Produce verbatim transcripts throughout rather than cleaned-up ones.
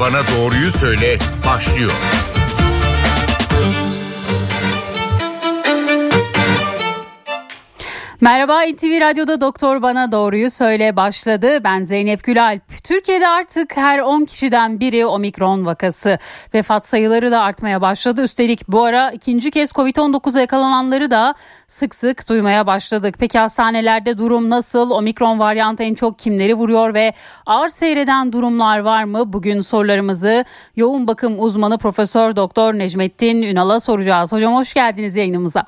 Doktor Bana Doğruyu Söyle başlıyor. Merhaba, İ T V Radyo'da Doktor Bana Doğruyu Söyle başladı. Ben Zeynep Gülalp. Türkiye'de artık her on kişiden biri omikron vakası. Vefat sayıları da artmaya başladı. Üstelik bu ara ikinci kez covid on dokuza yakalananları da sık sık duymaya başladık. Peki hastanelerde durum nasıl? Omikron varyantı en çok kimleri vuruyor ve ağır seyreden durumlar var mı? Bugün sorularımızı yoğun bakım uzmanı Profesör Doktor Necmettin Ünal'a soracağız. Hocam hoş geldiniz yayınımıza.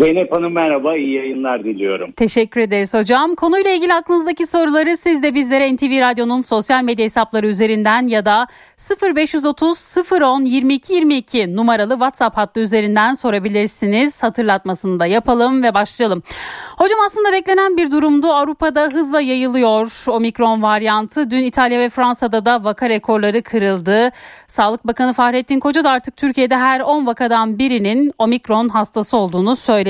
Zeynep Hanım merhaba, iyi yayınlar diliyorum. Teşekkür ederiz hocam. Konuyla ilgili aklınızdaki soruları siz de bizlere N T V Radyo'nun sosyal medya hesapları üzerinden ya da sıfır beş yüz otuz sıfır on yirmi iki yirmi iki numaralı WhatsApp hattı üzerinden sorabilirsiniz. Hatırlatmasını da yapalım ve başlayalım. Hocam aslında beklenen bir durumdu. Avrupa'da hızla yayılıyor omikron varyantı. Dün İtalya ve Fransa'da da vaka rekorları kırıldı. Sağlık Bakanı Fahrettin Koca da artık Türkiye'de her on vakadan birinin omikron hastası olduğunu söyledi.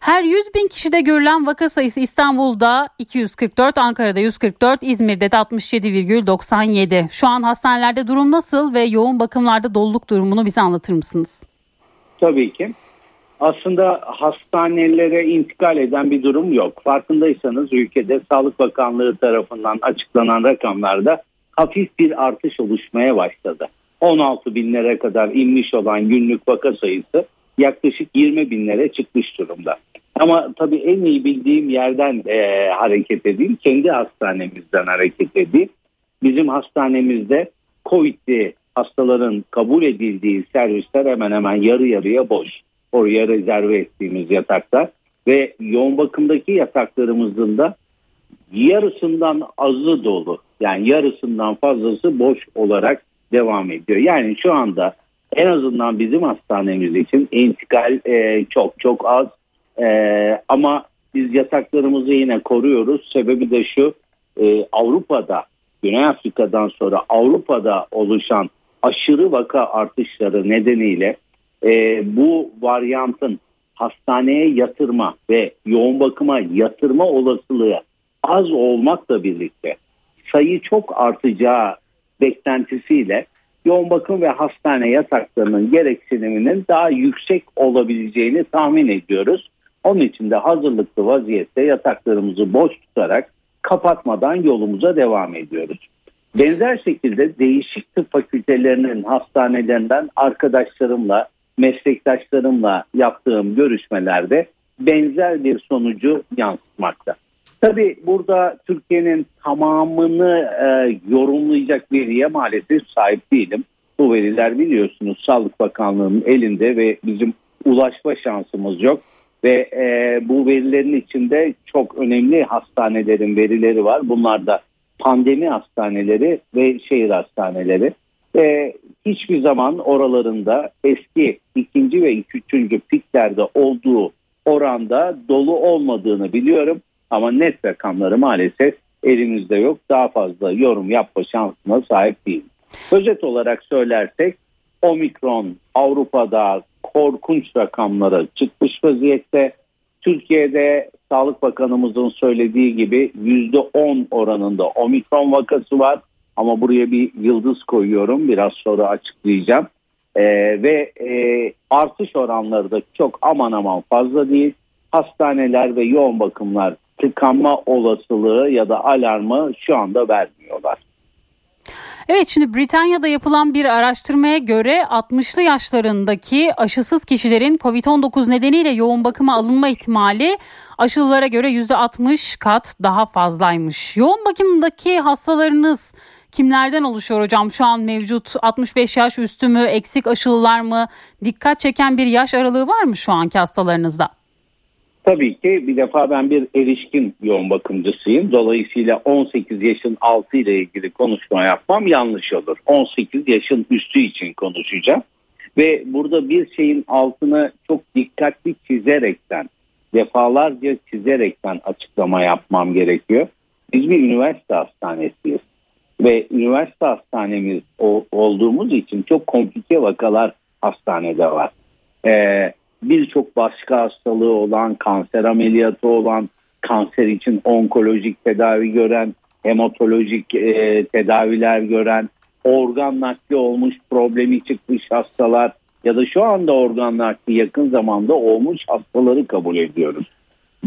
Her yüz bin kişide görülen vaka sayısı İstanbul'da iki yüz kırk dört, Ankara'da yüz kırk dört, İzmir'de de altmış yedi virgül doksan yedi. Şu an hastanelerde durum nasıl ve yoğun bakımlarda doluluk durumunu bize anlatır mısınız? Tabii ki. Aslında hastanelere intikal eden bir durum yok. Farkındaysanız ülkede Sağlık Bakanlığı tarafından açıklanan rakamlarda hafif bir artış oluşmaya başladı. on altı binlere kadar inmiş olan günlük vaka sayısı yaklaşık yirmi binlere çıkmış durumda. Ama tabii en iyi bildiğim yerden e, hareket edeyim. Kendi hastanemizden hareket edeyim. Bizim hastanemizde Covid'li hastaların kabul edildiği servisler hemen hemen yarı yarıya boş. Oraya rezerve ettiğimiz yataklar ve yoğun bakımdaki yataklarımızın da yarısından azı dolu. Yani yarısından fazlası boş olarak devam ediyor. Yani şu anda en azından bizim hastanemiz için intikal e, çok çok az e, ama biz yataklarımızı yine koruyoruz. Sebebi de şu, e, Avrupa'da, Güney Afrika'dan sonra Avrupa'da oluşan aşırı vaka artışları nedeniyle e, bu varyantın hastaneye yatırma ve yoğun bakıma yatırma olasılığı az olmakla birlikte sayı çok artacağı beklentisiyle yoğun bakım ve hastane yataklarının gereksiniminin daha yüksek olabileceğini tahmin ediyoruz. Onun için de hazırlıklı vaziyette yataklarımızı boş tutarak kapatmadan yolumuza devam ediyoruz. Benzer şekilde değişik tıp fakültelerinin hastanelerinden arkadaşlarımla, meslektaşlarımla yaptığım görüşmelerde benzer bir sonucu yansıtmakta. Tabii burada Türkiye'nin tamamını e, yorumlayacak veriye maalesef sahip değilim. Bu veriler biliyorsunuz Sağlık Bakanlığı'nın elinde ve bizim ulaşma şansımız yok. Ve e, bu verilerin içinde çok önemli hastanelerin verileri var. Bunlar da pandemi hastaneleri ve şehir hastaneleri. E, hiçbir zaman oralarında eski ikinci ve üçüncü piklerde olduğu oranda dolu olmadığını biliyorum. Ama net rakamları maalesef elimizde yok. Daha fazla yorum yapma şansına sahip değil. Özet olarak söylersek omikron Avrupa'da korkunç rakamlara çıkmış vaziyette. Türkiye'de Sağlık Bakanımızın söylediği gibi yüzde on oranında omikron vakası var. Ama buraya bir yıldız koyuyorum. Biraz sonra açıklayacağım. Ee, ve e, artış oranları da çok aman aman fazla değil. Hastaneler ve yoğun bakımlar tıkanma olasılığı ya da alarmı şu anda vermiyorlar. Evet, şimdi Britanya'da yapılan bir araştırmaya göre altmışlı yaşlarındaki aşısız kişilerin covid on dokuz nedeniyle yoğun bakıma alınma ihtimali aşılılara göre yüzde altmış kat daha fazlaymış. Yoğun bakımdaki hastalarınız kimlerden oluşuyor hocam? Şu an mevcut altmış beş yaş üstü mü, eksik aşılılar mı, dikkat çeken bir yaş aralığı var mı şu anki hastalarınızda? Tabii ki bir defa ben bir erişkin yoğun bakımcısıyım. Dolayısıyla on sekiz yaşın altı ile ilgili konuşma yapmam yanlış olur. on sekiz yaşın üstü için konuşacağım. Ve burada bir şeyin altını çok dikkatli çizerekten, defalarca çizerekten açıklama yapmam gerekiyor. Biz bir üniversite hastanesiyiz. Ve üniversite hastanemiz olduğumuz için çok komplike vakalar hastanede var. Evet. Birçok başka hastalığı olan, kanser ameliyatı olan, kanser için onkolojik tedavi gören, hematolojik e, tedaviler gören, organ nakli olmuş, problemi çıkmış hastalar ya da şu anda organ nakli yakın zamanda olmuş hastaları kabul ediyoruz.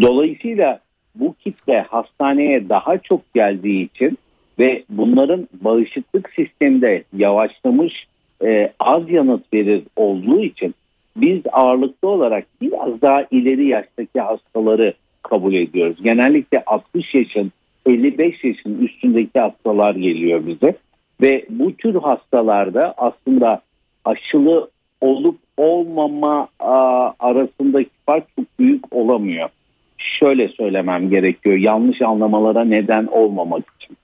Dolayısıyla bu kitle hastaneye daha çok geldiği için ve bunların bağışıklık sisteminde yavaşlamış, e, az yanıt verir olduğu için biz ağırlıklı olarak biraz daha ileri yaştaki hastaları kabul ediyoruz. Genellikle altmış yaşın, elli beş yaşın üstündeki hastalar geliyor bize ve bu tür hastalarda aslında aşılı olup olmama a, arasındaki fark çok büyük olamıyor. Şöyle söylemem gerekiyor, yanlış anlamalara neden olmamak için.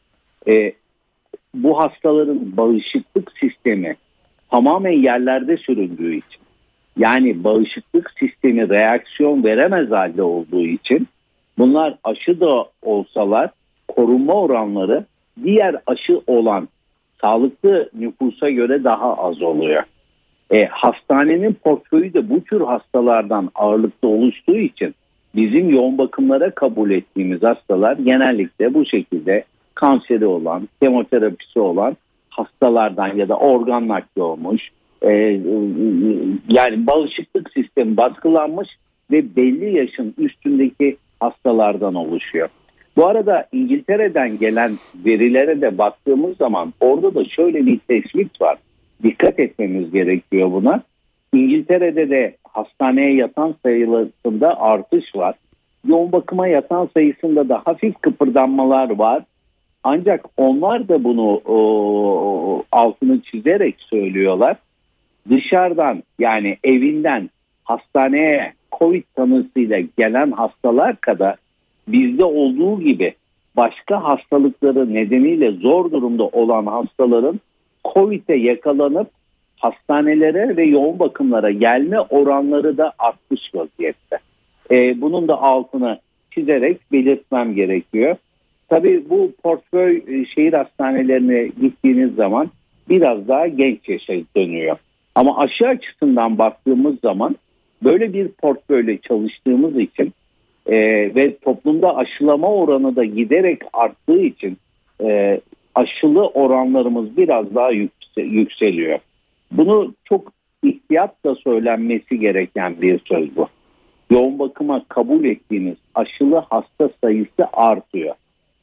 E, bu hastaların bağışıklık sistemi tamamen yerlerde süründüğü için, yani bağışıklık sistemi reaksiyon veremez halde olduğu için bunlar aşı da olsalar korunma oranları diğer aşı olan sağlıklı nüfusa göre daha az oluyor. E, hastanenin portföyü de bu tür hastalardan ağırlıklı oluştuğu için bizim yoğun bakımlara kabul ettiğimiz hastalar genellikle bu şekilde kanseri olan, kemoterapisi olan hastalardan ya da organ nakli olmuş, e, yani bağışıklık sistemi baskılanmış ve belli yaşın üstündeki hastalardan oluşuyor. Bu arada İngiltere'den gelen verilere de baktığımız zaman orada da şöyle bir tespit var. Dikkat etmemiz gerekiyor buna. İngiltere'de de hastaneye yatan sayısında artış var. Yoğun bakıma yatan sayısında da hafif kıpırdanmalar var. Ancak onlar da bunu o, altını çizerek söylüyorlar. Dışarıdan, yani evinden hastaneye COVID tanısıyla gelen hastalar kadar bizde olduğu gibi başka hastalıkları nedeniyle zor durumda olan hastaların COVID'e yakalanıp hastanelere ve yoğun bakımlara gelme oranları da artmış vaziyette. Ee, bunun da altını çizerek belirtmem gerekiyor. Tabii bu portföy şehir hastanelerine gittiğiniz zaman biraz daha genç yaşa dönüyor. Ama aşı açısından baktığımız zaman böyle bir portföyle çalıştığımız için e, ve toplumda aşılama oranı da giderek arttığı için e, aşılı oranlarımız biraz daha yükse, yükseliyor. Bunu çok ihtiyatla söylenmesi gereken bir söz bu. Yoğun bakıma kabul ettiğimiz aşılı hasta sayısı artıyor.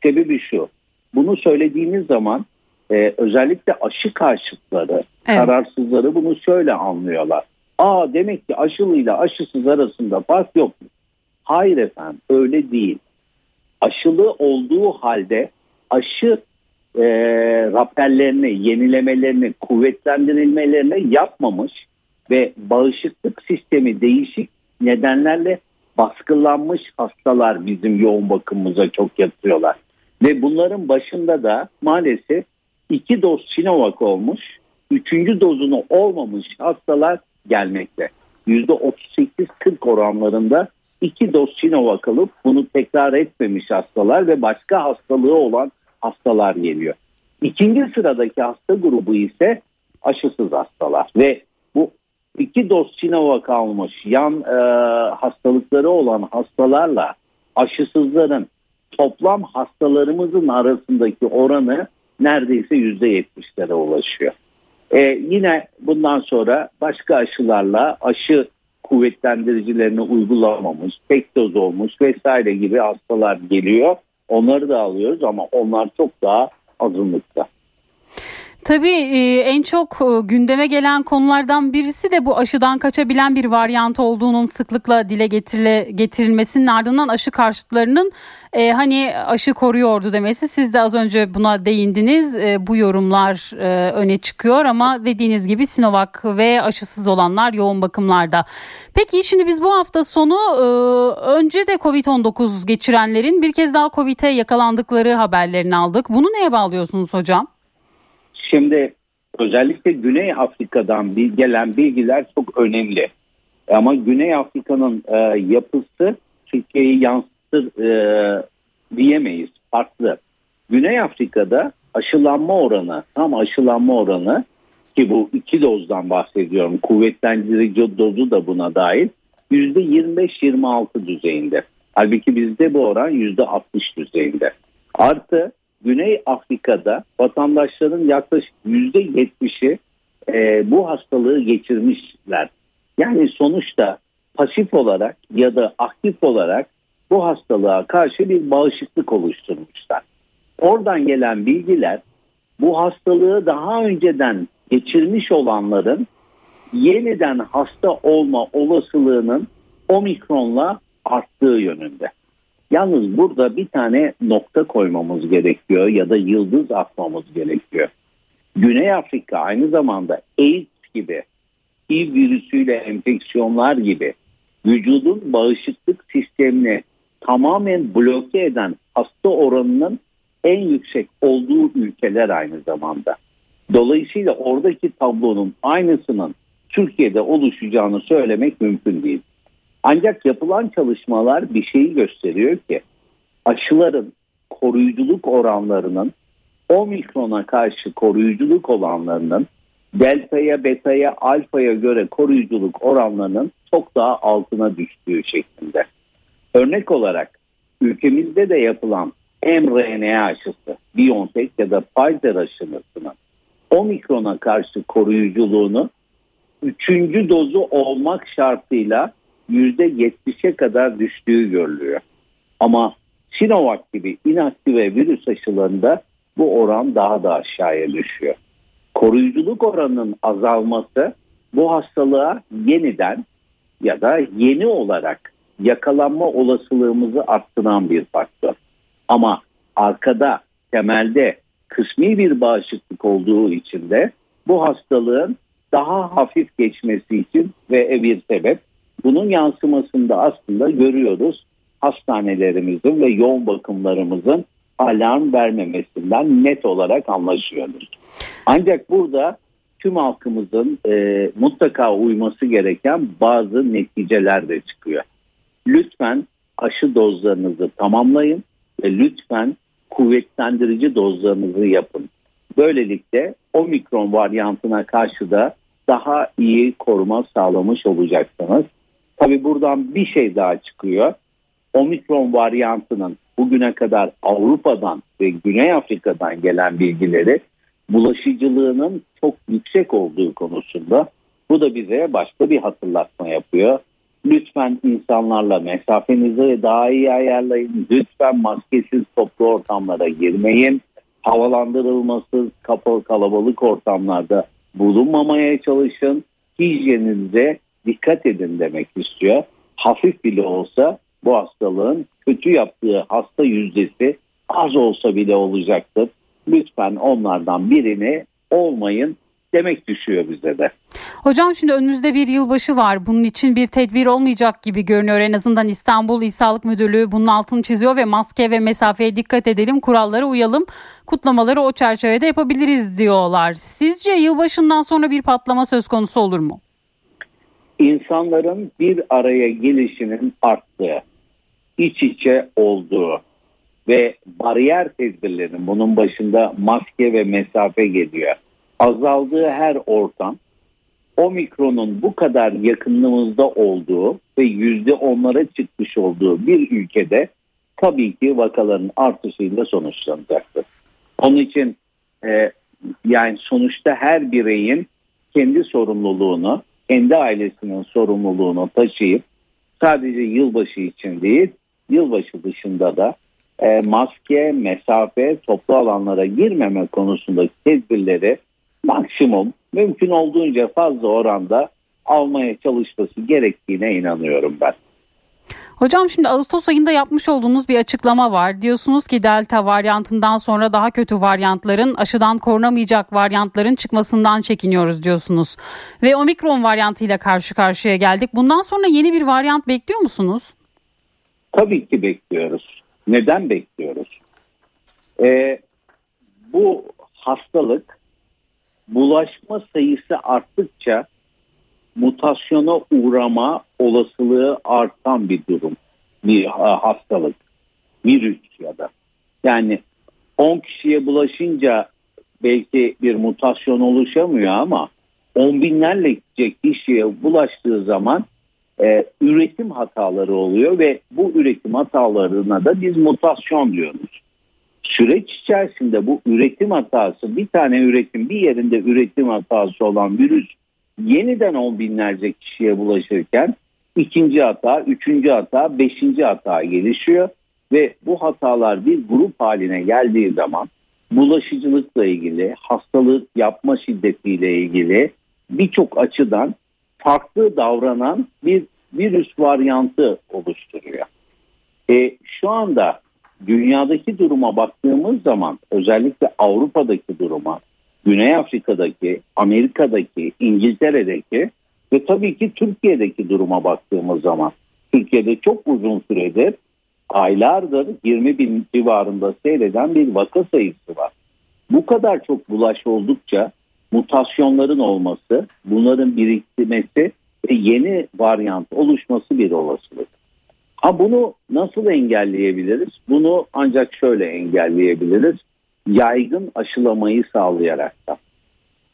Sebebi şu, bunu söylediğimiz zaman e, özellikle aşı karşıtları, evet, kararsızları bunu şöyle anlıyorlar. Aa, demek ki aşılıyla aşısız arasında fark yok mu? Hayır efendim, öyle değil. Aşılı olduğu halde aşı e, rapellerini, yenilemelerini, kuvvetlendirilmelerini yapmamış ve bağışıklık sistemi değişik nedenlerle baskılanmış hastalar bizim yoğun bakımımıza çok yatıyorlar. Ve bunların başında da maalesef iki doz Sinovac olmuş, üçüncü dozunu olmamış hastalar gelmekte. yüzde otuz sekiz kırk oranlarında iki doz Sinovac alıp bunu tekrar etmemiş hastalar ve başka hastalığı olan hastalar geliyor. İkinci sıradaki hasta grubu ise aşısız hastalar ve bu iki doz Sinovac almış yan e, hastalıkları olan hastalarla aşısızların toplam hastalarımızın arasındaki oranı neredeyse yüzde yetmişlere ulaşıyor. Ee, yine bundan sonra başka aşılarla aşı kuvvetlendiricilerini uygulamamış, tek doz olmuş vesaire gibi hastalar geliyor. Onları da alıyoruz ama onlar çok daha azınlıkta. Tabii en çok gündeme gelen konulardan birisi de bu aşıdan kaçabilen bir varyant olduğunun sıklıkla dile getirile, getirilmesinin ardından aşı karşıtlarının e, hani aşı koruyordu demesi. Siz de az önce buna değindiniz. E, bu yorumlar e, öne çıkıyor ama dediğiniz gibi Sinovac ve aşısız olanlar yoğun bakımlarda. Peki şimdi biz bu hafta sonu e, önce de covid on dokuz geçirenlerin bir kez daha Covid'e yakalandıkları haberlerini aldık. Bunu neye bağlıyorsunuz hocam? Şimdi özellikle Güney Afrika'dan gelen bilgiler çok önemli. Ama Güney Afrika'nın e, yapısı Türkiye'yi yansıtır e, diyemeyiz. Farklı. Güney Afrika'da aşılanma oranı, tam aşılanma oranı ki bu iki dozdan bahsediyorum. Kuvvetlendirici dozu da buna dahil. yüzde yirmi beş yirmi altı düzeyinde. Halbuki bizde bu oran yüzde altmış düzeyinde. Artı Güney Afrika'da vatandaşların yaklaşık yüzde yetmişi e, bu hastalığı geçirmişler. Yani sonuçta pasif olarak ya da aktif olarak bu hastalığa karşı bir bağışıklık oluşturmuşlar. Oradan gelen bilgiler bu hastalığı daha önceden geçirmiş olanların yeniden hasta olma olasılığının omikronla arttığı yönünde. Yalnız burada bir tane nokta koymamız gerekiyor ya da yıldız atmamız gerekiyor. Güney Afrika aynı zamanda AIDS gibi, H I V virüsüyle enfeksiyonlar gibi vücudun bağışıklık sistemini tamamen bloke eden hasta oranının en yüksek olduğu ülkeler aynı zamanda. Dolayısıyla oradaki tablonun aynısının Türkiye'de oluşacağını söylemek mümkün değil. Ancak yapılan çalışmalar bir şeyi gösteriyor ki aşıların koruyuculuk oranlarının Omikron'a karşı koruyuculuk olanlarının Delta'ya, Beta'ya, Alfa'ya göre koruyuculuk oranlarının çok daha altına düştüğü şeklinde. Örnek olarak ülkemizde de yapılan mRNA aşısı, Biontech ya da Pfizer aşısının Omikron'a karşı koruyuculuğunu üçüncü dozu olmak şartıyla yüzde yetmişe kadar düştüğü görülüyor. Ama Sinovac gibi inaktive virüs aşılarında bu oran daha da aşağıya düşüyor. Koruyuculuk oranının azalması bu hastalığa yeniden ya da yeni olarak yakalanma olasılığımızı arttıran bir faktör. Ama arkada temelde kısmi bir bağışıklık olduğu için de bu hastalığın daha hafif geçmesi için ve bir sebep. Bunun yansımasını da aslında görüyoruz. Hastanelerimizin ve yoğun bakımlarımızın alarm vermemesinden net olarak anlaşıyoruz. Ancak burada tüm halkımızın e, mutlaka uyması gereken bazı neticeler de çıkıyor. Lütfen aşı dozlarınızı tamamlayın ve lütfen kuvvetlendirici dozlarınızı yapın. Böylelikle Omikron varyantına karşı da daha iyi koruma sağlamış olacaksınız. Tabii buradan bir şey daha çıkıyor. Omikron varyantının bugüne kadar Avrupa'dan ve Güney Afrika'dan gelen bilgileri bulaşıcılığının çok yüksek olduğu konusunda. Bu da bize başka bir hatırlatma yapıyor. Lütfen insanlarla mesafenizi daha iyi ayarlayın. Lütfen maskesiz toplu ortamlara girmeyin. Havalandırılmasız, kapalı kalabalık ortamlarda bulunmamaya çalışın. Hijyeninize dikkat edin demek istiyor. Hafif bile olsa bu hastalığın kötü yaptığı hasta yüzdesi az olsa bile olacaktır. Lütfen onlardan birini olmayın demek düşüyor bize de. Hocam şimdi önümüzde bir yılbaşı var. Bunun için bir tedbir olmayacak gibi görünüyor. En azından İstanbul İl Sağlık Müdürlüğü bunun altını çiziyor ve maske ve mesafeye dikkat edelim, kurallara uyalım. Kutlamaları o çerçevede yapabiliriz diyorlar. Sizce yılbaşından sonra bir patlama söz konusu olur mu? İnsanların bir araya gelişinin arttığı, iç içe olduğu ve bariyer tedbirlerinin bunun başında maske ve mesafe geliyor. Azaldığı her ortam, Omikron'un bu kadar yakınımızda olduğu ve yüzde onlara çıkmış olduğu bir ülkede tabii ki vakaların artışıyla sonuçlanacaktır. Onun için e, yani sonuçta her bireyin kendi sorumluluğunu, kendi ailesinin sorumluluğunu taşıyıp sadece yılbaşı için değil, yılbaşı dışında da e, maske, mesafe, toplu alanlara girmeme konusundaki tedbirleri maksimum, mümkün olduğunca fazla oranda almaya çalışması gerektiğine inanıyorum ben. Hocam şimdi Ağustos ayında yapmış olduğunuz bir açıklama var. Diyorsunuz ki Delta varyantından sonra daha kötü varyantların, aşıdan korunamayacak varyantların çıkmasından çekiniyoruz diyorsunuz. Ve Omikron varyantıyla karşı karşıya geldik. Bundan sonra yeni bir varyant bekliyor musunuz? Tabii ki bekliyoruz. Neden bekliyoruz? Ee, bu hastalık bulaşma sayısı arttıkça mutasyona uğrama olasılığı artan bir durum, bir hastalık, virüs ya da. Yani on kişiye bulaşınca belki bir mutasyon oluşamıyor ama on binlerle kişiye bulaştığı zaman e, üretim hataları oluyor ve bu üretim hatalarına da biz mutasyon diyoruz. Süreç içerisinde bu üretim hatası, bir tane üretim bir yerinde üretim hatası olan virüs yeniden on binlerce kişiye bulaşırken ikinci hata, üçüncü hata, beşinci hata gelişiyor ve bu hatalar bir grup haline geldiği zaman bulaşıcılıkla ilgili, hastalık yapma şiddetiyle ilgili birçok açıdan farklı davranan bir virüs varyantı oluşturuyor. E, şu anda dünyadaki duruma baktığımız zaman, özellikle Avrupa'daki duruma, Güney Afrika'daki, Amerika'daki, İngiltere'deki ve tabii ki Türkiye'deki duruma baktığımız zaman, Türkiye'de çok uzun süredir, aylardır yirmi bin civarında seyreden bir vaka sayısı var. Bu kadar çok bulaş oldukça mutasyonların olması, bunların biriktirmesi ve yeni varyant oluşması bir olasılık. Ha, bunu nasıl engelleyebiliriz? Bunu ancak şöyle engelleyebiliriz. Yaygın aşılamayı sağlayarak da.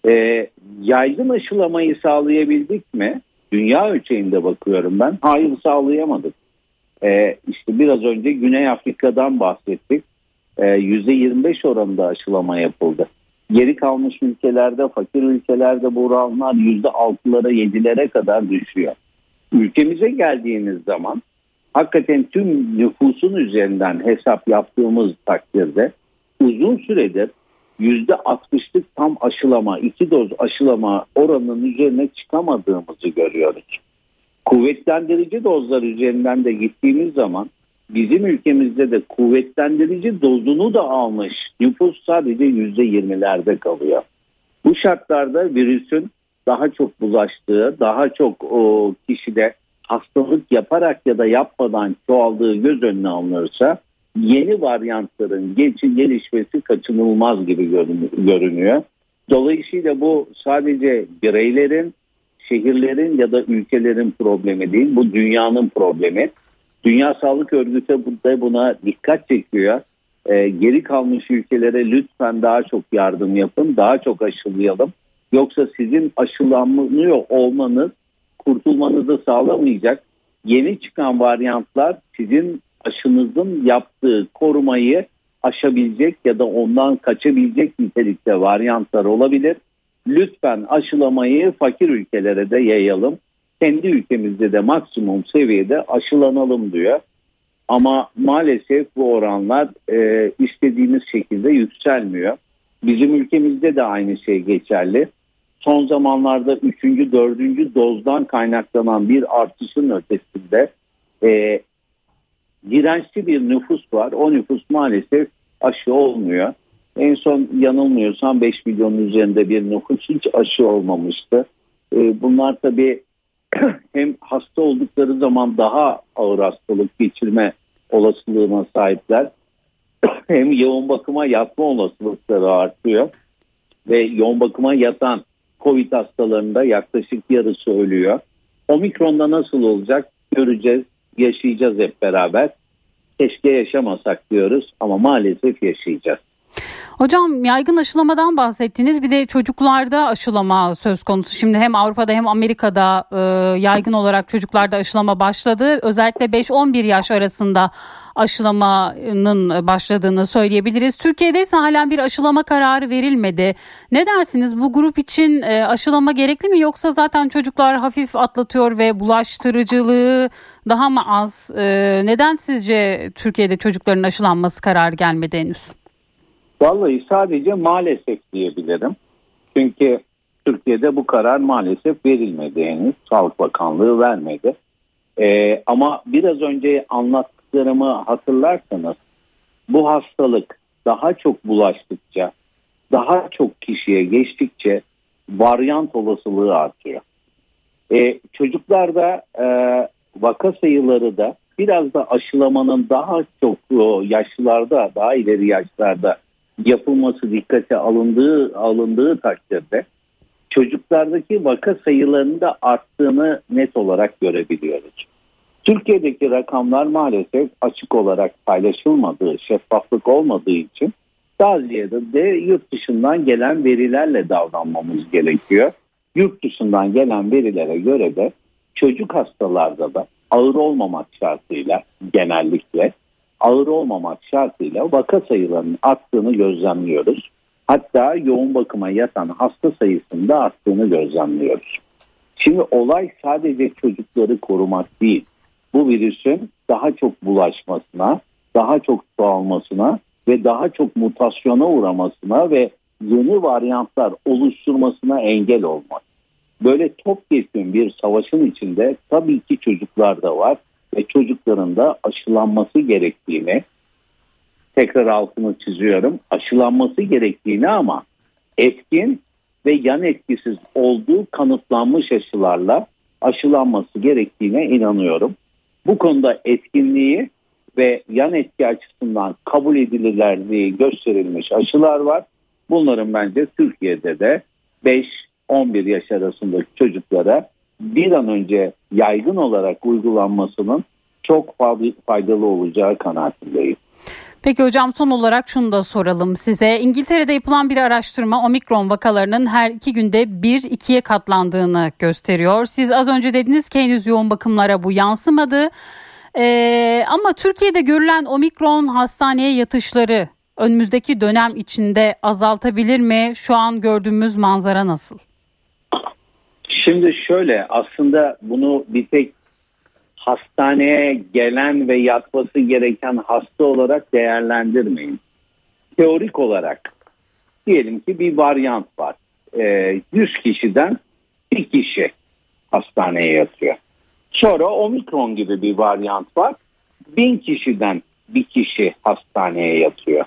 Ee, yaygın aşılamayı sağlayabildik mi? Dünya ölçeğinde bakıyorum ben. Hayır, sağlayamadık. Ee, işte biraz önce Güney Afrika'dan bahsettik. Ee, yüzde yirmi beş oranında aşılama yapıldı. Geri kalmış ülkelerde, fakir ülkelerde bu oranlar yüzde altılara, yedilere kadar düşüyor. Ülkemize geldiğiniz zaman hakikaten tüm nüfusun üzerinden hesap yaptığımız takdirde uzun süredir yüzde altmışlık tam aşılama, iki doz aşılama oranının üzerine çıkamadığımızı görüyoruz. Kuvvetlendirici dozlar üzerinden de gittiğimiz zaman bizim ülkemizde de kuvvetlendirici dozunu da almış nüfus sadece yüzde yirmilerde kalıyor. Bu şartlarda virüsün daha çok bulaştığı, daha çok o kişide hastalık yaparak ya da yapmadan çoğaldığı göz önüne alınırsa yeni varyantların gelişmesi kaçınılmaz gibi görünüyor. Dolayısıyla bu sadece bireylerin, şehirlerin ya da ülkelerin problemi değil, bu dünyanın problemi. Dünya Sağlık Örgütü de buna dikkat çekiyor. Ee, geri kalmış ülkelere lütfen daha çok yardım yapın, daha çok aşılayalım. Yoksa sizin aşılanmıyor olmanız kurtulmanızı sağlamayacak. Yeni çıkan varyantlar sizin aşınızın yaptığı korumayı aşabilecek ya da ondan kaçabilecek nitelikte varyantlar olabilir. Lütfen aşılamayı fakir ülkelere de yayalım. Kendi ülkemizde de maksimum seviyede aşılanalım diyor. Ama maalesef bu oranlar e, istediğimiz şekilde yükselmiyor. Bizim ülkemizde de aynı şey geçerli. Son zamanlarda üçüncü dördüncü dozdan kaynaklanan bir artışın ötesinde e, dirençli bir nüfus var. O nüfus maalesef aşı olmuyor. En son yanılmıyorsam beş milyonun üzerinde bir nüfus hiç aşı olmamıştı. E, bunlar tabii hem hasta oldukları zaman daha ağır hastalık geçirme olasılığına sahipler. Hem yoğun bakıma yatma olasılıkları artıyor. Ve yoğun bakıma yatan Covid hastalarında yaklaşık yarısı ölüyor. Omikron'da nasıl olacak göreceğiz, yaşayacağız hep beraber. Keşke yaşamasak diyoruz ama maalesef yaşayacağız. Hocam, yaygın aşılamadan bahsettiniz. Bir de çocuklarda aşılama söz konusu. Şimdi hem Avrupa'da hem Amerika'da e, yaygın olarak çocuklarda aşılama başladı. Özellikle beş on bir yaş arasında aşılamanın başladığını söyleyebiliriz. Türkiye'de ise halen bir aşılama kararı verilmedi. Ne dersiniz? Bu grup için e, aşılama gerekli mi? Yoksa zaten çocuklar hafif atlatıyor ve bulaştırıcılığı daha mı az? E, neden sizce Türkiye'de çocukların aşılanması kararı gelmedi henüz? Vallahi sadece maalesef diyebilirim. Çünkü Türkiye'de bu karar maalesef verilmedi henüz. Sağlık Bakanlığı vermedi. Ee, ama biraz önce anlattıklarımı hatırlarsanız bu hastalık daha çok bulaştıkça, daha çok kişiye geçtikçe varyant olasılığı artıyor. Ee, çocuklarda e, vaka sayıları da biraz da aşılamanın daha çok o, yaşlarda, daha ileri yaşlarda yapılması dikkate alındığı alındığı takdirde çocuklardaki vaka sayılarının da arttığını net olarak görebiliyoruz. Türkiye'deki rakamlar maalesef açık olarak paylaşılmadığı, şeffaflık olmadığı için daha ziyade de yurt dışından gelen verilerle davranmamız gerekiyor. Yurt dışından gelen verilere göre de çocuk hastalarda da ağır olmamak şartıyla genellikle ağır olmamak şartıyla vaka sayılarının arttığını gözlemliyoruz. Hatta yoğun bakıma yatan hasta sayısında arttığını gözlemliyoruz. Şimdi olay sadece çocukları korumak değil. Bu virüsün daha çok bulaşmasına, daha çok çoğalmasına ve daha çok mutasyona uğramasına ve yeni varyantlar oluşturmasına engel olmak. Böyle topyekun bir savaşın içinde tabii ki çocuklar da var ve çocukların da aşılanması gerektiğini, tekrar altını çiziyorum, aşılanması gerektiğini ama etkin ve yan etkisiz olduğu kanıtlanmış aşılarla aşılanması gerektiğine inanıyorum. Bu konuda etkinliği ve yan etki açısından kabul edilirlerliği gösterilmiş aşılar var. Bunların bence Türkiye'de de beş on bir yaş arasındaki çocuklara bir an önce yaygın olarak uygulanmasının çok faydalı olacağı kanaatindeyim. Peki hocam, son olarak şunu da soralım size. İngiltere'de yapılan bir araştırma omikron vakalarının her iki günde bir ikiye katlandığını gösteriyor. Siz az önce dediniz ki henüz yoğun bakımlara bu yansımadı. Ee, ama Türkiye'de görülen omikron hastaneye yatışları önümüzdeki dönem içinde azaltabilir mi? Şu an gördüğümüz manzara nasıl? Şimdi şöyle, aslında bunu bir tek hastaneye gelen ve yatması gereken hasta olarak değerlendirmeyin. Teorik olarak diyelim ki bir varyant var. E, yüz kişiden bir kişi hastaneye yatıyor. Sonra omikron gibi bir varyant var. bin kişiden bir kişi hastaneye yatıyor.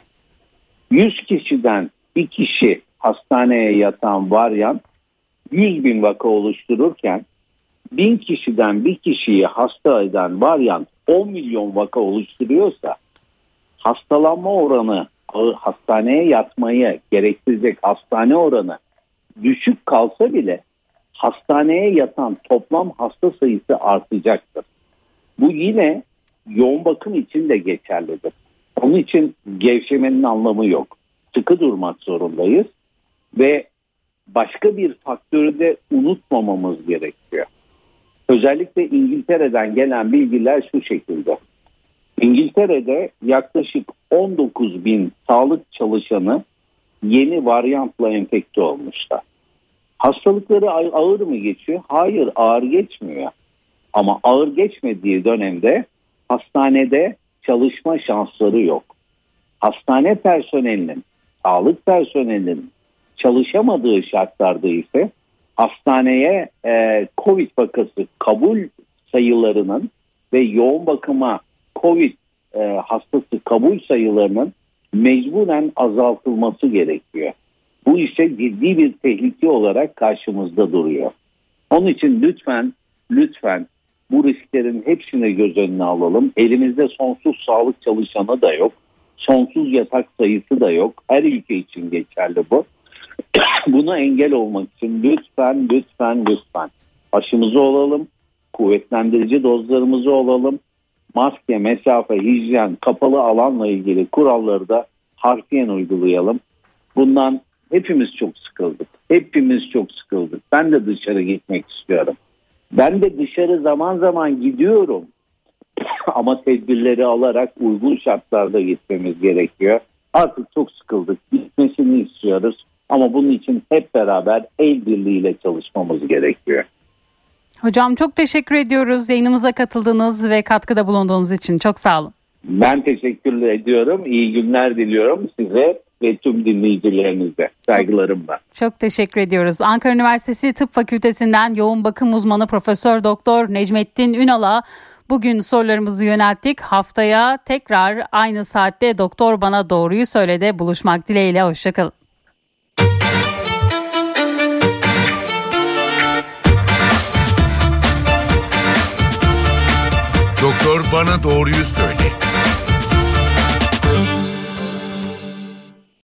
yüz kişiden bir kişi hastaneye yatan varyant yüz bin vaka oluştururken bin kişiden bir kişiyi hasta eden varyant on milyon vaka oluşturuyorsa hastalanma oranı, hastaneye yatmayı gerektirecek hastane oranı düşük kalsa bile hastaneye yatan toplam hasta sayısı artacaktır. Bu yine yoğun bakım için de geçerlidir. Onun için gevşemenin anlamı yok. Sıkı durmak zorundayız ve başka bir faktörü de unutmamamız gerekiyor. Özellikle İngiltere'den gelen bilgiler şu şekilde. İngiltere'de yaklaşık on dokuz bin sağlık çalışanı yeni varyantla enfekte olmuşlar. Hastalıkları ağır mı geçiyor? Hayır, ağır geçmiyor. Ama ağır geçmediği dönemde hastanede çalışma şansları yok. Hastane personelinin, sağlık personelinin çalışamadığı şartlarda ise hastaneye e, COVID vakası kabul sayılarının ve yoğun bakıma COVID e, hastası kabul sayılarının mecburen azaltılması gerekiyor. Bu ise ciddi bir tehlike olarak karşımızda duruyor. Onun için lütfen, lütfen bu risklerin hepsini göz önüne alalım. Elimizde sonsuz sağlık çalışanı da yok. Sonsuz yatak sayısı da yok. Her ülke için geçerli bu. Buna engel olmak için lütfen, lütfen, lütfen aşımızı olalım, kuvvetlendirici dozlarımızı olalım, maske, mesafe, hijyen, kapalı alanla ilgili kuralları da harfiyen uygulayalım. Bundan hepimiz çok sıkıldık, hepimiz çok sıkıldık. Ben de dışarı gitmek istiyorum. Ben de dışarı zaman zaman gidiyorum ama tedbirleri alarak uygun şartlarda gitmemiz gerekiyor. Artık çok sıkıldık, gitmesini istiyoruz. Ama bunun için hep beraber el birliğiyle çalışmamız gerekiyor. Hocam çok teşekkür ediyoruz. Yayınımıza katıldığınız ve katkıda bulunduğunuz için çok sağ olun. Ben teşekkür ediyorum. İyi günler diliyorum size ve tüm dinleyicilerinize. Saygılarımla. Çok teşekkür ediyoruz. Ankara Üniversitesi Tıp Fakültesinden yoğun bakım uzmanı Profesör Doktor Necmettin Ünal'a bugün sorularımızı yönelttik. Haftaya tekrar aynı saatte Doktor Bana Doğruyu Söyle'de buluşmak dileğiyle. Hoşçakalın. Doktor Bana Doğruyu Söyle.